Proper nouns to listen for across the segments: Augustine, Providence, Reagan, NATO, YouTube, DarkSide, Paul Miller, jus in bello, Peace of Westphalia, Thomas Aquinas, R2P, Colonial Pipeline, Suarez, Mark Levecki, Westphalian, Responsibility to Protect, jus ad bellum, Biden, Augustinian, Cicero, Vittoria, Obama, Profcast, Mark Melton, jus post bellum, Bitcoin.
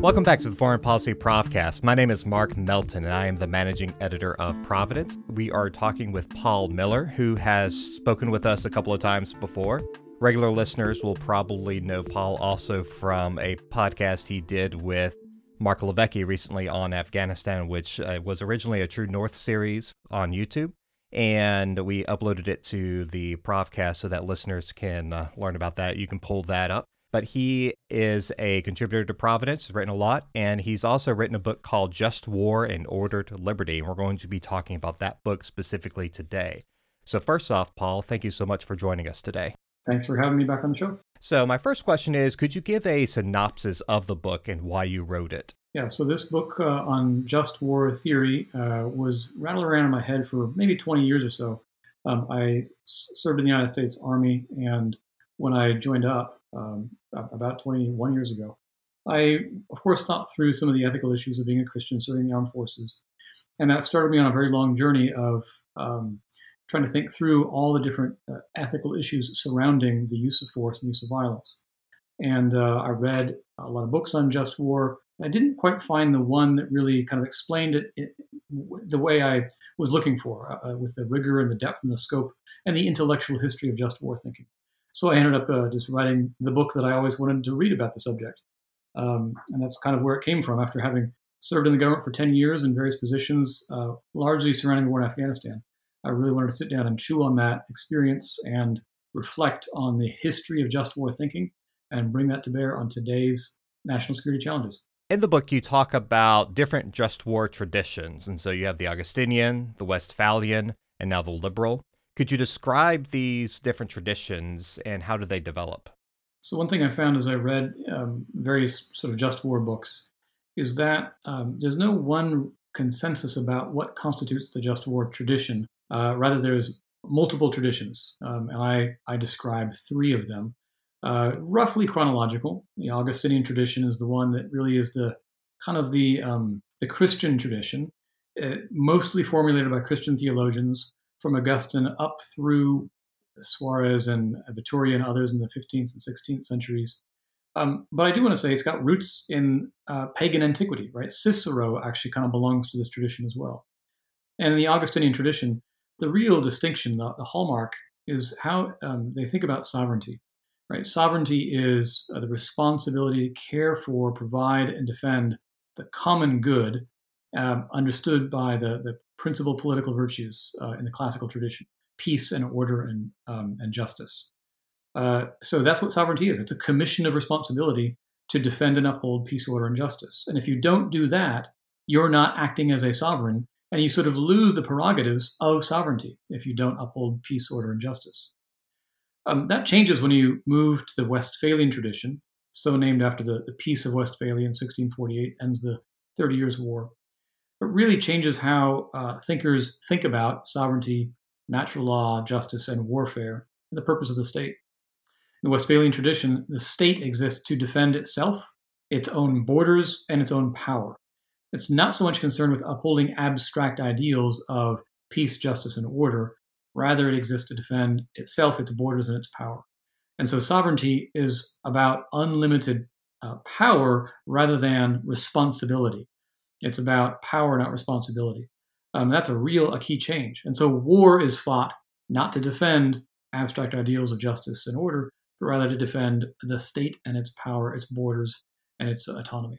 Welcome back to the Foreign Policy Profcast. My name is Mark Melton, and I am the managing editor of Providence. We are talking with Paul Miller, who has spoken with us a couple of times before. Regular listeners will probably know Paul also from a podcast he did with Mark Levecki recently on Afghanistan, which was originally a True North series on YouTube. And we uploaded it to the Profcast so that listeners can learn about that. You can pull that up. But he is a contributor to Providence, has written a lot, and he's also written a book called Just War and Ordered Liberty, and we're going to be talking about that book specifically today. So first off, Paul, thank you so much for joining us today. Thanks for having me back on the show. So my first question is, could you give a synopsis of the book and why you wrote it? Yeah, so this book on just war theory was rattling around in my head for maybe 20 years or so. I served in the United States Army, and when I joined up about 21 years ago, I, of course, thought through some of the ethical issues of being a Christian serving the armed forces. And that started me on a very long journey of trying to think through all the different ethical issues surrounding the use of force and use of violence. And I read a lot of books on just war. I didn't quite find the one that really kind of explained it the way I was looking for, with the rigor and the depth and the scope and the intellectual history of just war thinking. So I ended up just writing the book that I always wanted to read about the subject. And that's kind of where it came from after having served in the government for 10 years in various positions, largely surrounding the war in Afghanistan. I really wanted to sit down and chew on that experience and reflect on the history of just war thinking and bring that to bear on today's national security challenges. In the book, you talk about different just war traditions, and so you have the Augustinian, the Westphalian, and now the liberal. Could you describe these different traditions, and how do they develop? So one thing I found as I read various sort of just war books is that there's no one consensus about what constitutes the just war tradition. Rather, there's multiple traditions, and I describe three of them. Roughly chronological. The Augustinian tradition is the one that really is the kind of the Christian tradition, mostly formulated by Christian theologians from Augustine up through Suarez and Vittoria and others in the 15th and 16th centuries. But I do want to say it's got roots in pagan antiquity, right? Cicero actually kind of belongs to this tradition as well. And in the Augustinian tradition, the real distinction, the hallmark, is how they think about sovereignty. Right, sovereignty is the responsibility to care for, provide, and defend the common good, understood by the principal political virtues in the classical tradition: peace and order and justice. So that's what sovereignty is. It's a commission of responsibility to defend and uphold peace, order, and justice. And if you don't do that, you're not acting as a sovereign, and you sort of lose the prerogatives of sovereignty if you don't uphold peace, order, and justice. That changes when you move to the Westphalian tradition, so named after the Peace of Westphalia in 1648, ends the 30 Years' War. It really changes how thinkers think about sovereignty, natural law, justice, and warfare, and the purpose of the state. In the Westphalian tradition, the state exists to defend itself, its own borders, and its own power. It's not so much concerned with upholding abstract ideals of peace, justice, and order. Rather, it exists to defend itself, its borders, and its power. And so sovereignty is about unlimited power rather than responsibility. It's about power, not responsibility. That's a key change. And so war is fought not to defend abstract ideals of justice and order, but rather to defend the state and its power, its borders, and its autonomy.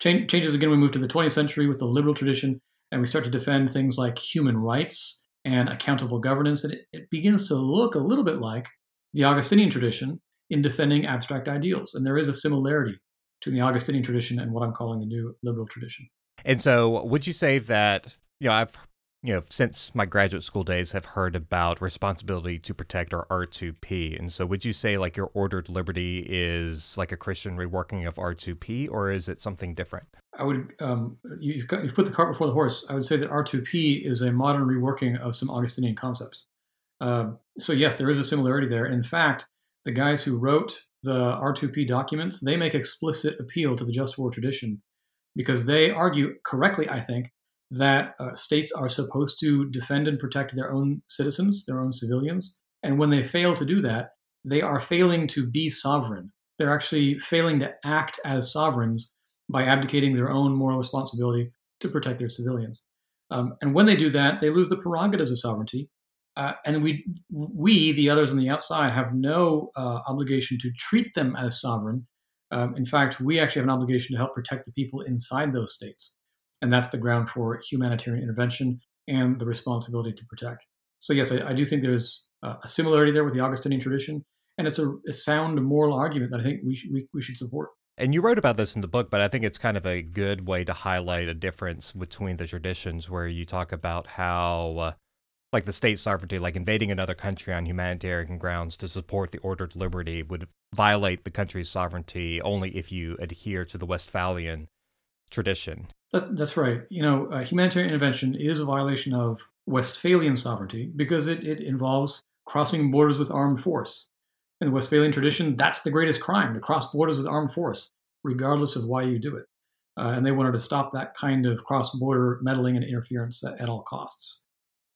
Changes again, we move to the 20th century with the liberal tradition, and we start to defend things like human rights and accountable governance, and it begins to look a little bit like the Augustinian tradition in defending abstract ideals. And there is a similarity between the Augustinian tradition and what I'm calling the new liberal tradition. And so would you say that, I've, since my graduate school days have heard about Responsibility to Protect, or R2P. And so would you say like your ordered liberty is like a Christian reworking of R2P, or is it something different? I would, you've put the cart before the horse. I would say that R2P is a modern reworking of some Augustinian concepts. So yes, there is a similarity there. In fact, the guys who wrote the R2P documents, they make explicit appeal to the just war tradition because they argue correctly, I think, that states are supposed to defend and protect their own citizens, their own civilians. And when they fail to do that, they are failing to be sovereign. They're actually failing to act as sovereigns by abdicating their own moral responsibility to protect their civilians. And when they do that, they lose the prerogatives of sovereignty. And we, the others on the outside, have no obligation to treat them as sovereign. In fact, we actually have an obligation to help protect the people inside those states. And that's the ground for humanitarian intervention and the responsibility to protect. So yes, I do think there's a similarity there with the Augustinian tradition. And it's a sound moral argument that I think we should support. And you wrote about this in the book, but I think it's kind of a good way to highlight a difference between the traditions where you talk about how, like the state sovereignty, like invading another country on humanitarian grounds to support the ordered liberty would violate the country's sovereignty only if you adhere to the Westphalian tradition. That's right. You know, humanitarian intervention is a violation of Westphalian sovereignty because it involves crossing borders with armed force. In the Westphalian tradition, that's the greatest crime, to cross borders with armed force, regardless of why you do it. And they wanted to stop that kind of cross-border meddling and interference at all costs.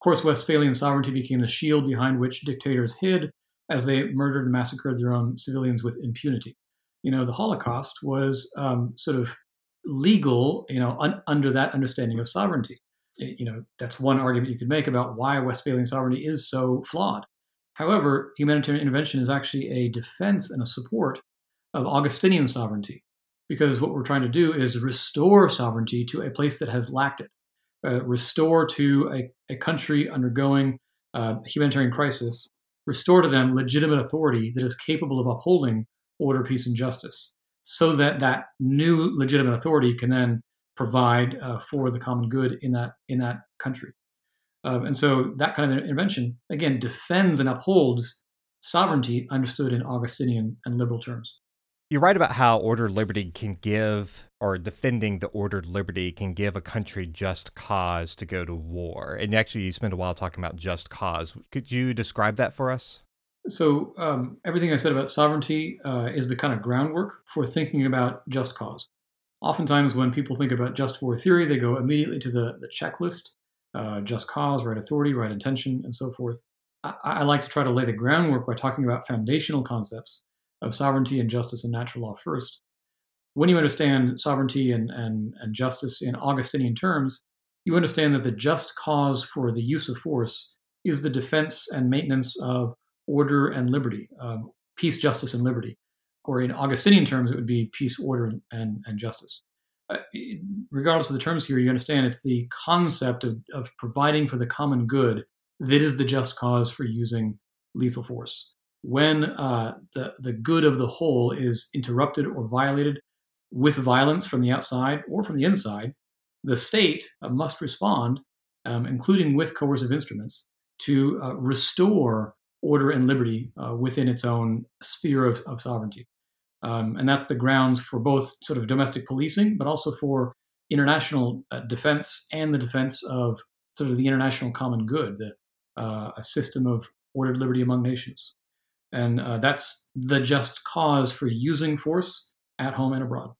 Of course, Westphalian sovereignty became the shield behind which dictators hid as they murdered and massacred their own civilians with impunity. You know, the Holocaust was sort of legal, you know, under that understanding of sovereignty. You know, that's one argument you could make about why Westphalian sovereignty is so flawed. However, humanitarian intervention is actually a defense and a support of Augustinian sovereignty, because what we're trying to do is restore sovereignty to a place that has lacked it, restore to a country undergoing humanitarian crisis, restore to them legitimate authority that is capable of upholding order, peace, and justice, so that that new legitimate authority can then provide for the common good in that country. And so that kind of intervention, again, defends and upholds sovereignty understood in Augustinian and liberal terms. You're right about how ordered liberty can give, or defending the ordered liberty can give a country just cause to go to war. And actually, you spent a while talking about just cause. Could you describe that for us? So everything I said about sovereignty is the kind of groundwork for thinking about just cause. Oftentimes when people think about just war theory, they go immediately to the checklist. Just cause, right authority, right intention, and so forth. I like to try to lay the groundwork by talking about foundational concepts of sovereignty and justice and natural law first. When you understand sovereignty and justice in Augustinian terms, you understand that the just cause for the use of force is the defense and maintenance of order and liberty, peace, justice, and liberty. Or in Augustinian terms, it would be peace, order, and justice. Regardless of the terms here, you understand it's the concept of providing for the common good that is the just cause for using lethal force. When the good of the whole is interrupted or violated with violence from the outside or from the inside, the state must respond, including with coercive instruments, to restore order and liberty within its own sphere of sovereignty. And that's the grounds for both sort of domestic policing, but also for international defense and the defense of sort of the international common good, a system of ordered liberty among nations. And that's the just cause for using force at home and abroad.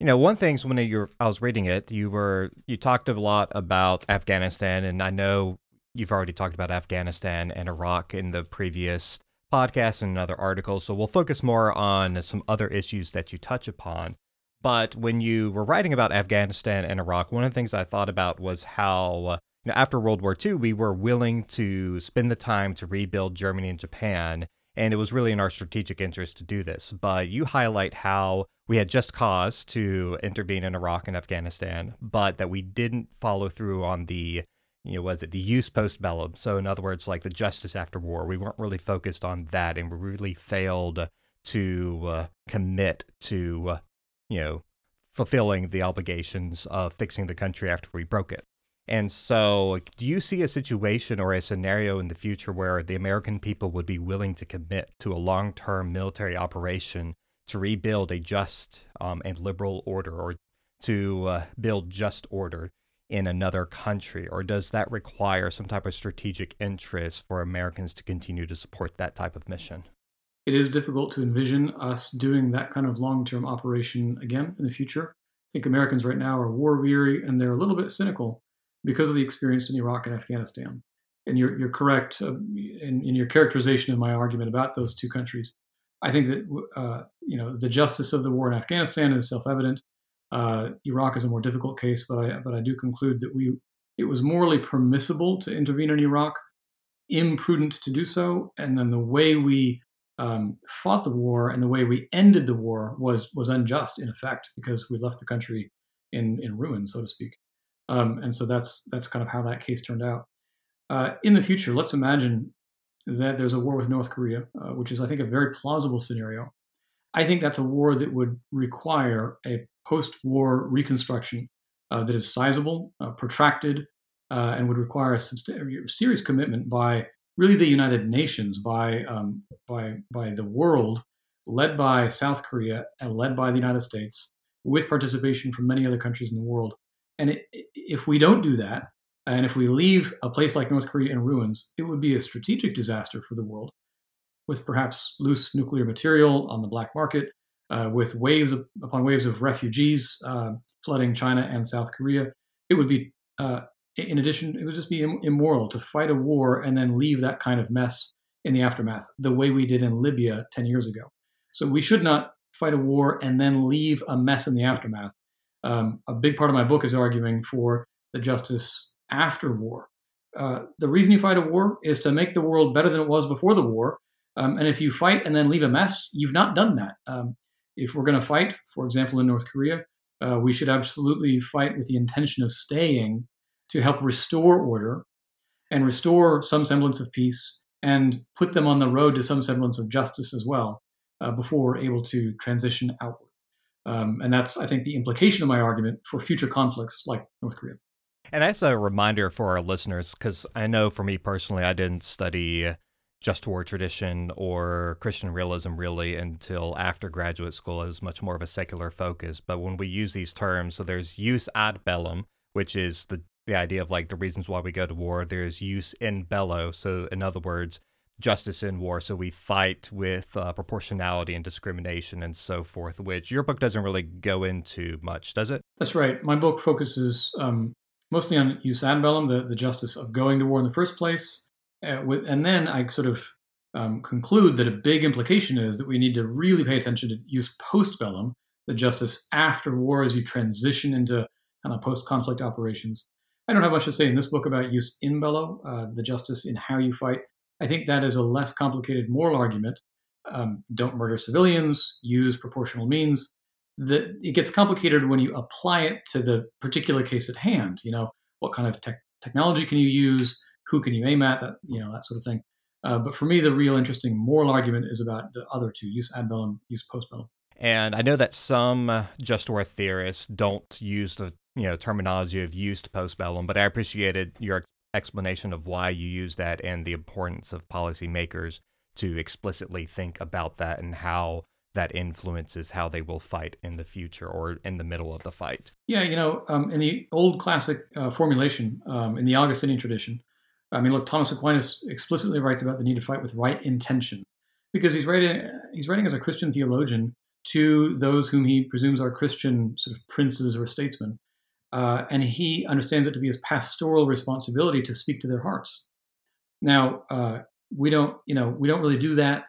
You know, one thing is when I was reading it, you talked a lot about Afghanistan, and I know you've already talked about Afghanistan and Iraq in the previous podcast and another article, so we'll focus more on some other issues that you touch upon. But when you were writing about Afghanistan and Iraq, one of the things I thought about was how, you know, after World War II, we were willing to spend the time to rebuild Germany and Japan, and it was really in our strategic interest to do this. But you highlight how we had just cause to intervene in Iraq and Afghanistan, but that we didn't follow through on the the jus post bellum? So in other words, like the justice after war, we weren't really focused on that, and we really failed to commit to, fulfilling the obligations of fixing the country after we broke it. And so do you see a situation or a scenario in the future where the American people would be willing to commit to a long-term military operation to rebuild a just and liberal order, or to build just order in another country? Or does that require some type of strategic interest for Americans to continue to support that type of mission? It is difficult to envision us doing that kind of long-term operation again in the future. I think Americans right now are war-weary, and they're a little bit cynical because of the experience in Iraq and Afghanistan. And you're correct in your characterization of my argument about those two countries. I think that the justice of the war in Afghanistan is self-evident. Iraq is a more difficult case, but I do conclude that it was morally permissible to intervene in Iraq, imprudent to do so, and then the way we fought the war and the way we ended the war was unjust in effect, because we left the country in ruins, so to speak. And so that's kind of how that case turned out. In the future, let's imagine that there's a war with North Korea, which is, I think, a very plausible scenario. I think that's a war that would require a post-war reconstruction that is sizable, protracted, and would require a serious commitment by really the United Nations, by the world, led by South Korea and led by the United States, with participation from many other countries in the world. And if we don't do that, and if we leave a place like North Korea in ruins, it would be a strategic disaster for the world, with perhaps loose nuclear material on the black market, with waves upon waves of refugees flooding China and South Korea. It would be, in addition, it would just be immoral to fight a war and then leave that kind of mess in the aftermath, the way we did in Libya 10 years ago. So we should not fight a war and then leave a mess in the aftermath. A big part of my book is arguing for the justice after war. The reason you fight a war is to make the world better than it was before the war. And if you fight and then leave a mess, you've not done that. If we're going to fight, for example, in North Korea, we should absolutely fight with the intention of staying to help restore order and restore some semblance of peace and put them on the road to some semblance of justice as well, before we're able to transition outward. And that's, I think, the implication of my argument for future conflicts like North Korea. And that's a reminder for our listeners, because I know for me personally, I didn't study just war tradition or Christian realism really until after graduate school. It was much more of a secular focus. But when we use these terms, so there's jus ad bellum, which is the idea of like the reasons why we go to war. There's jus in bello, so in other words, justice in war. So we fight with proportionality and discrimination and so forth, which your book doesn't really go into much, does it? That's right. My book focuses mostly on jus ad bellum, the justice of going to war in the first place. And then I sort of conclude that a big implication is that we need to really pay attention to jus post bellum, the justice after war as you transition into kind of post-conflict operations. I don't have much to say in this book about jus in bello, the justice in how you fight. I think that is a less complicated moral argument. Don't murder civilians, use proportional means. It gets complicated when you apply it to the particular case at hand. You know, what kind of technology can you use? Who can you aim at? That sort of thing. But for me, the real interesting moral argument is about the other two, jus ad bellum, jus post bellum. And I know that some just war theorists don't use the terminology of jus post bellum, but I appreciated your explanation of why you use that and the importance of policymakers to explicitly think about that and how that influences how they will fight in the future or in the middle of the fight. Yeah, in the old classic formulation, in the Augustinian tradition, I mean, look, Thomas Aquinas explicitly writes about the need to fight with right intention, because he's writing as a Christian theologian to those whom he presumes are Christian sort of princes or statesmen. And he understands it to be his pastoral responsibility to speak to their hearts. Now, we don't really do that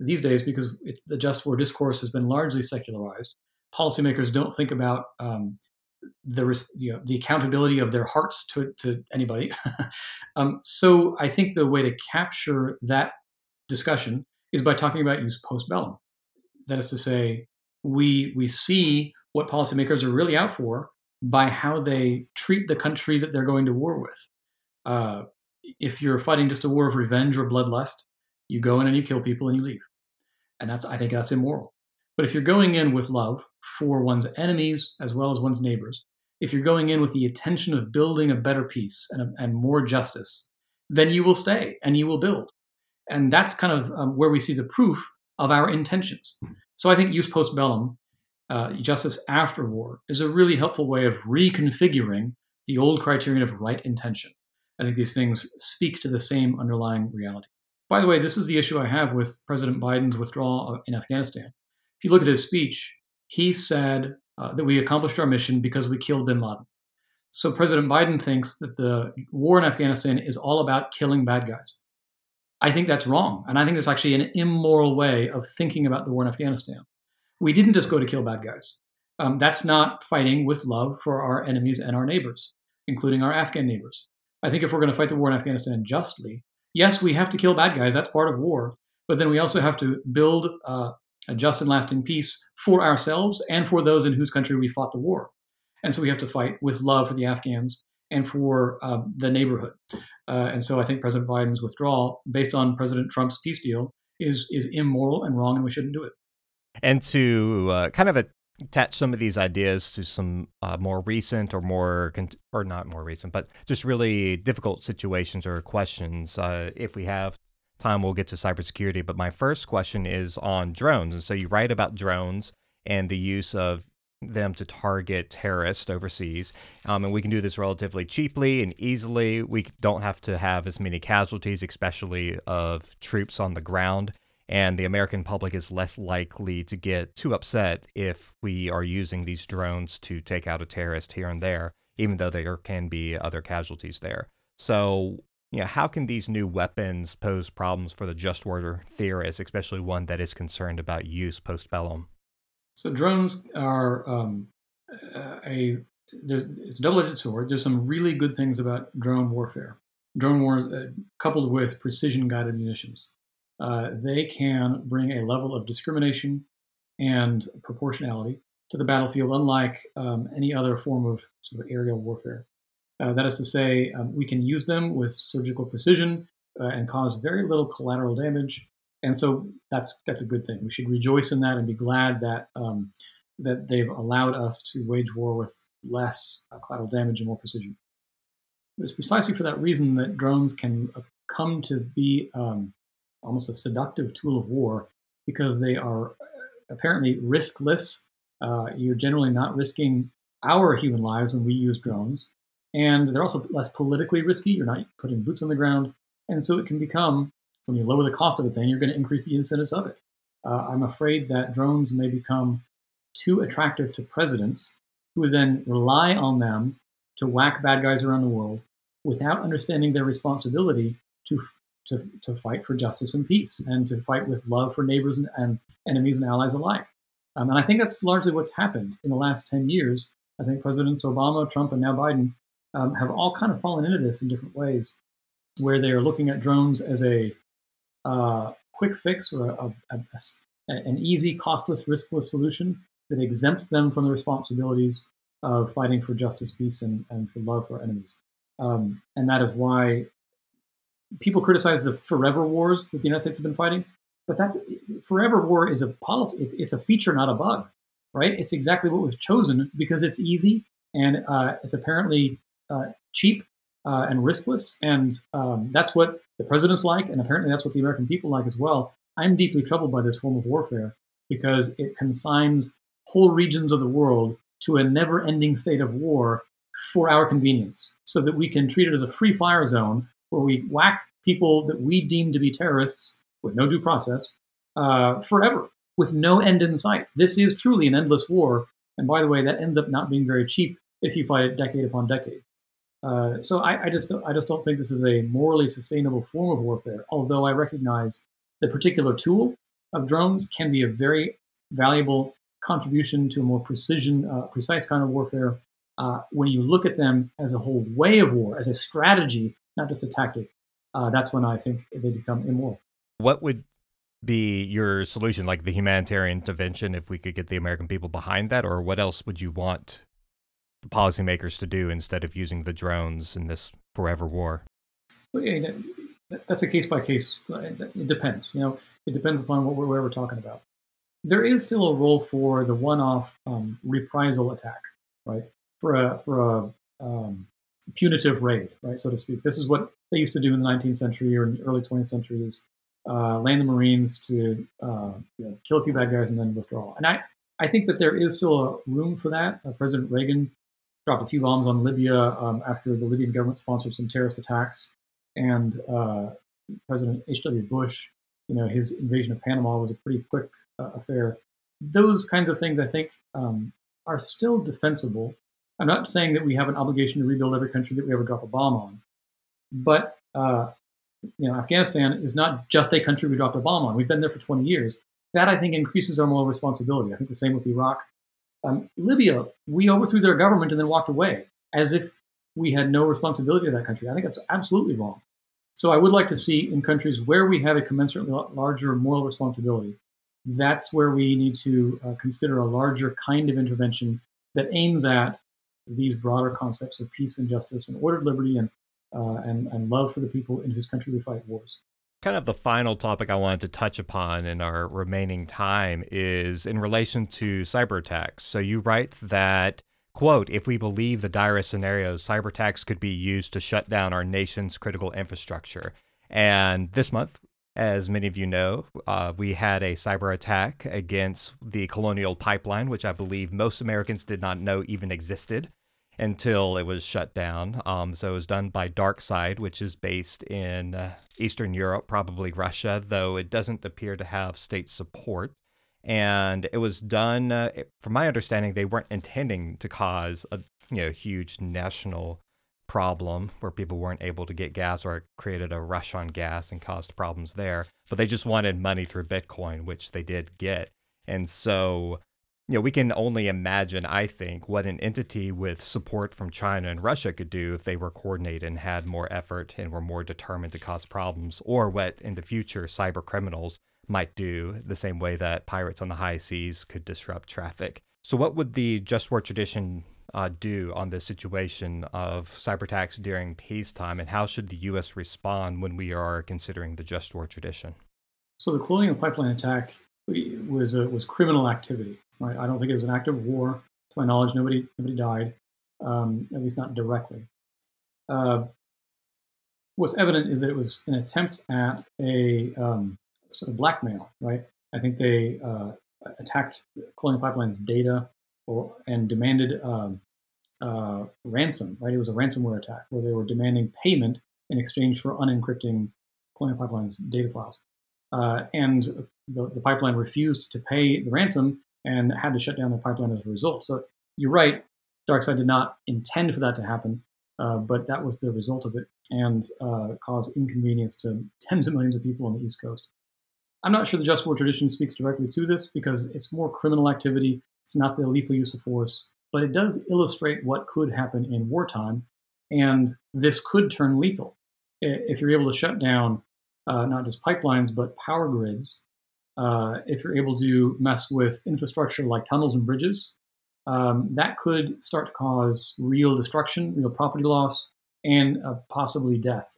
these days, because the just war discourse has been largely secularized. Policymakers don't think about the accountability of their hearts to anybody. So I think the way to capture that discussion is by talking about jus post bellum. That is to say, we see what policymakers are really out for by how they treat the country that they're going to war with. If you're fighting just a war of revenge or bloodlust, you go in and you kill people and you leave. And I think that's immoral. But if you're going in with love for one's enemies as well as one's neighbors, if you're going in with the intention of building a better peace and more justice, then you will stay and you will build. And that's kind of where we see the proof of our intentions. So I think jus post bellum, justice after war, is a really helpful way of reconfiguring the old criterion of right intention. I think these things speak to the same underlying reality. By the way, this is the issue I have with President Biden's withdrawal in Afghanistan. If you look at his speech, he said that we accomplished our mission because we killed bin Laden. So President Biden thinks that the war in Afghanistan is all about killing bad guys. I think that's wrong. And I think that's actually an immoral way of thinking about the war in Afghanistan. We didn't just go to kill bad guys. That's not fighting with love for our enemies and our neighbors, including our Afghan neighbors. I think if we're going to fight the war in Afghanistan justly, yes, we have to kill bad guys. That's part of war. But then we also have to build a just and lasting peace for ourselves and for those in whose country we fought the war. And so we have to fight with love for the Afghans and for the neighborhood. And so I think President Biden's withdrawal, based on President Trump's peace deal, is immoral and wrong, and we shouldn't do it. And to kind of attach some of these ideas to some more recent or not more recent, but just really difficult situations or questions. If we have time, we'll get to cybersecurity. But my first question is on drones. And so you write about drones and the use of them to target terrorists overseas. And we can do this relatively cheaply and easily. We don't have to have as many casualties, especially of troops on the ground. And the American public is less likely to get too upset if we are using these drones to take out a terrorist here and there, even though there can be other casualties there. So, you know, how can these new weapons pose problems for the just war theorist, especially one that is concerned about jus post bellum? So drones are it's a double-edged sword. There's some really good things about drone warfare. Drone wars coupled with precision-guided munitions. They can bring a level of discrimination and proportionality to the battlefield, unlike any other form of sort of aerial warfare. That is to say, we can use them with surgical precision and cause very little collateral damage. And so that's a good thing. We should rejoice in that and be glad that that they've allowed us to wage war with less collateral damage and more precision. It's precisely for that reason that drones can come to be almost a seductive tool of war, because they are apparently riskless. You're generally not risking our human lives when we use drones. And they're also less politically risky. You're not putting boots on the ground. And so it can become, when you lower the cost of a thing, you're going to increase the incentives of it. I'm afraid that drones may become too attractive to presidents, who then rely on them to whack bad guys around the world without understanding their responsibility to fight for justice and peace, and to fight with love for neighbors and enemies and allies alike. And I think that's largely what's happened in the last 10 years. I think Presidents Obama, Trump, and now Biden have all kind of fallen into this in different ways, where they are looking at drones as a quick fix or an easy, costless, riskless solution that exempts them from the responsibilities of fighting for justice, peace, and for love for enemies. And that is why people criticize the forever wars that the United States have been fighting, but that's forever war is a policy. It's a feature, not a bug, right? It's exactly what we've chosen because it's easy and it's apparently cheap and riskless. And that's what the presidents like. And apparently that's what the American people like as well. I'm deeply troubled by this form of warfare because it consigns whole regions of the world to a never ending state of war for our convenience, so that we can treat it as a free fire zone where we whack people that we deem to be terrorists with no due process forever, with no end in sight. This is truly an endless war. And by the way, that ends up not being very cheap if you fight it decade upon decade. So I just don't think this is a morally sustainable form of warfare, although I recognize the particular tool of drones can be a very valuable contribution to a more precise kind of warfare when you look at them as a whole way of war, as a strategy, not just a tactic. That's when I think they become immoral. What would be your solution, like the humanitarian intervention, if we could get the American people behind that? Or what else would you want the policymakers to do instead of using the drones in this forever war? Well, yeah, that's a case by case. It depends. You know, it depends upon what we're talking about. There is still a role for the one-off reprisal attack, right? For a punitive raid, right, so to speak. This is what they used to do in the 19th century or in the early 20th century: is land the Marines to kill a few bad guys and then withdraw. And I think that there is still a room for that. President Reagan dropped a few bombs on Libya after the Libyan government sponsored some terrorist attacks. And President H.W. Bush, you know, his invasion of Panama was a pretty quick affair. Those kinds of things, I think, are still defensible. I'm not saying that we have an obligation to rebuild every country that we ever drop a bomb on. But, Afghanistan is not just a country we dropped a bomb on. We've been there for 20 years. That, I think, increases our moral responsibility. I think the same with Iraq Libya, we overthrew their government and then walked away as if we had no responsibility to that country. I think that's absolutely wrong. So I would like to see in countries where we have a commensurately larger moral responsibility, that's where we need to consider a larger kind of intervention that aims at these broader concepts of peace and justice and ordered liberty and love for the people in whose country we fight wars. Kind of the final topic I wanted to touch upon in our remaining time is in relation to cyber attacks. So you write that, quote, if we believe the direst scenarios, cyber attacks could be used to shut down our nation's critical infrastructure. And this month, as many of you know, we had a cyber attack against the Colonial Pipeline, which I believe most Americans did not know even existed until it was shut down. So it was done by DarkSide, which is based in Eastern Europe, probably Russia, though it doesn't appear to have state support. And it was done, from my understanding, they weren't intending to cause a huge national problem where people weren't able to get gas, or created a rush on gas and caused problems there. But they just wanted money through Bitcoin, which they did get. And so we can only imagine, I think, what an entity with support from China and Russia could do if they were coordinated and had more effort and were more determined to cause problems, or what in the future cyber criminals might do, the same way that pirates on the high seas could disrupt traffic. So what would the Just War tradition do on this situation of cyber attacks during peacetime, and how should the U.S. respond when we are considering the Just War tradition? So the Colonial Pipeline attack was criminal activity, right? I don't think it was an act of war. To my knowledge, nobody died, at least not directly. What's evident is that it was an attempt at a sort of blackmail, right? I think they attacked Colonial Pipeline's data and demanded ransom, right? It was a ransomware attack where they were demanding payment in exchange for unencrypting Colonial Pipeline's data files. And the pipeline refused to pay the ransom and had to shut down the pipeline as a result. So you're right, DarkSide did not intend for that to happen, but that was the result of it, and caused inconvenience to tens of millions of people on the East Coast. I'm not sure the Just War tradition speaks directly to this because it's more criminal activity. It's not the lethal use of force, but it does illustrate what could happen in wartime, and this could turn lethal. If you're able to shut down not just pipelines, but power grids, if you're able to mess with infrastructure like tunnels and bridges, that could start to cause real destruction, real property loss, and possibly death.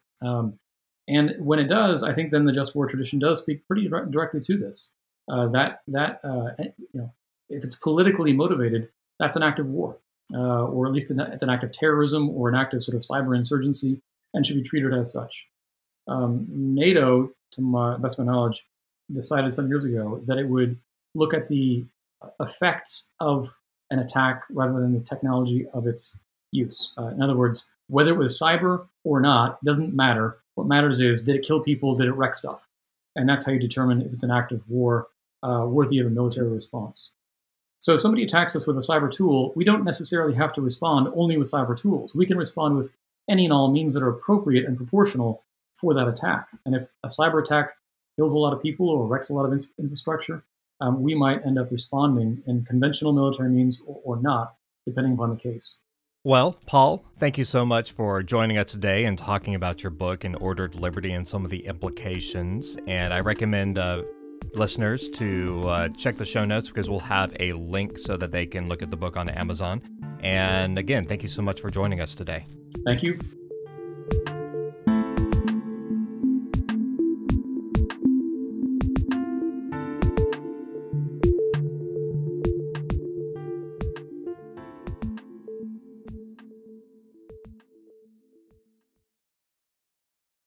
And when it does, I think then the Just War tradition does speak pretty directly to this. If it's politically motivated, that's an act of war, or at least it's an act of terrorism or an act of sort of cyber insurgency, and should be treated as such. NATO, to the best of my knowledge, decided some years ago that it would look at the effects of an attack rather than the technology of its use. In other words, whether it was cyber or not doesn't matter. What matters is, did it kill people? Did it wreck stuff? And that's how you determine if it's an act of war worthy of a military response. So if somebody attacks us with a cyber tool, we don't necessarily have to respond only with cyber tools. We can respond with any and all means that are appropriate and proportional for that attack. And if a cyber attack kills a lot of people or wrecks a lot of infrastructure, we might end up responding in conventional military means or not, depending upon the case. Well, Paul, thank you so much for joining us today and talking about your book, In Ordered Liberty, and some of the implications. And I recommend listeners to check the show notes, because we'll have a link so that they can look at the book on Amazon. And again, thank you so much for joining us today. Thank you.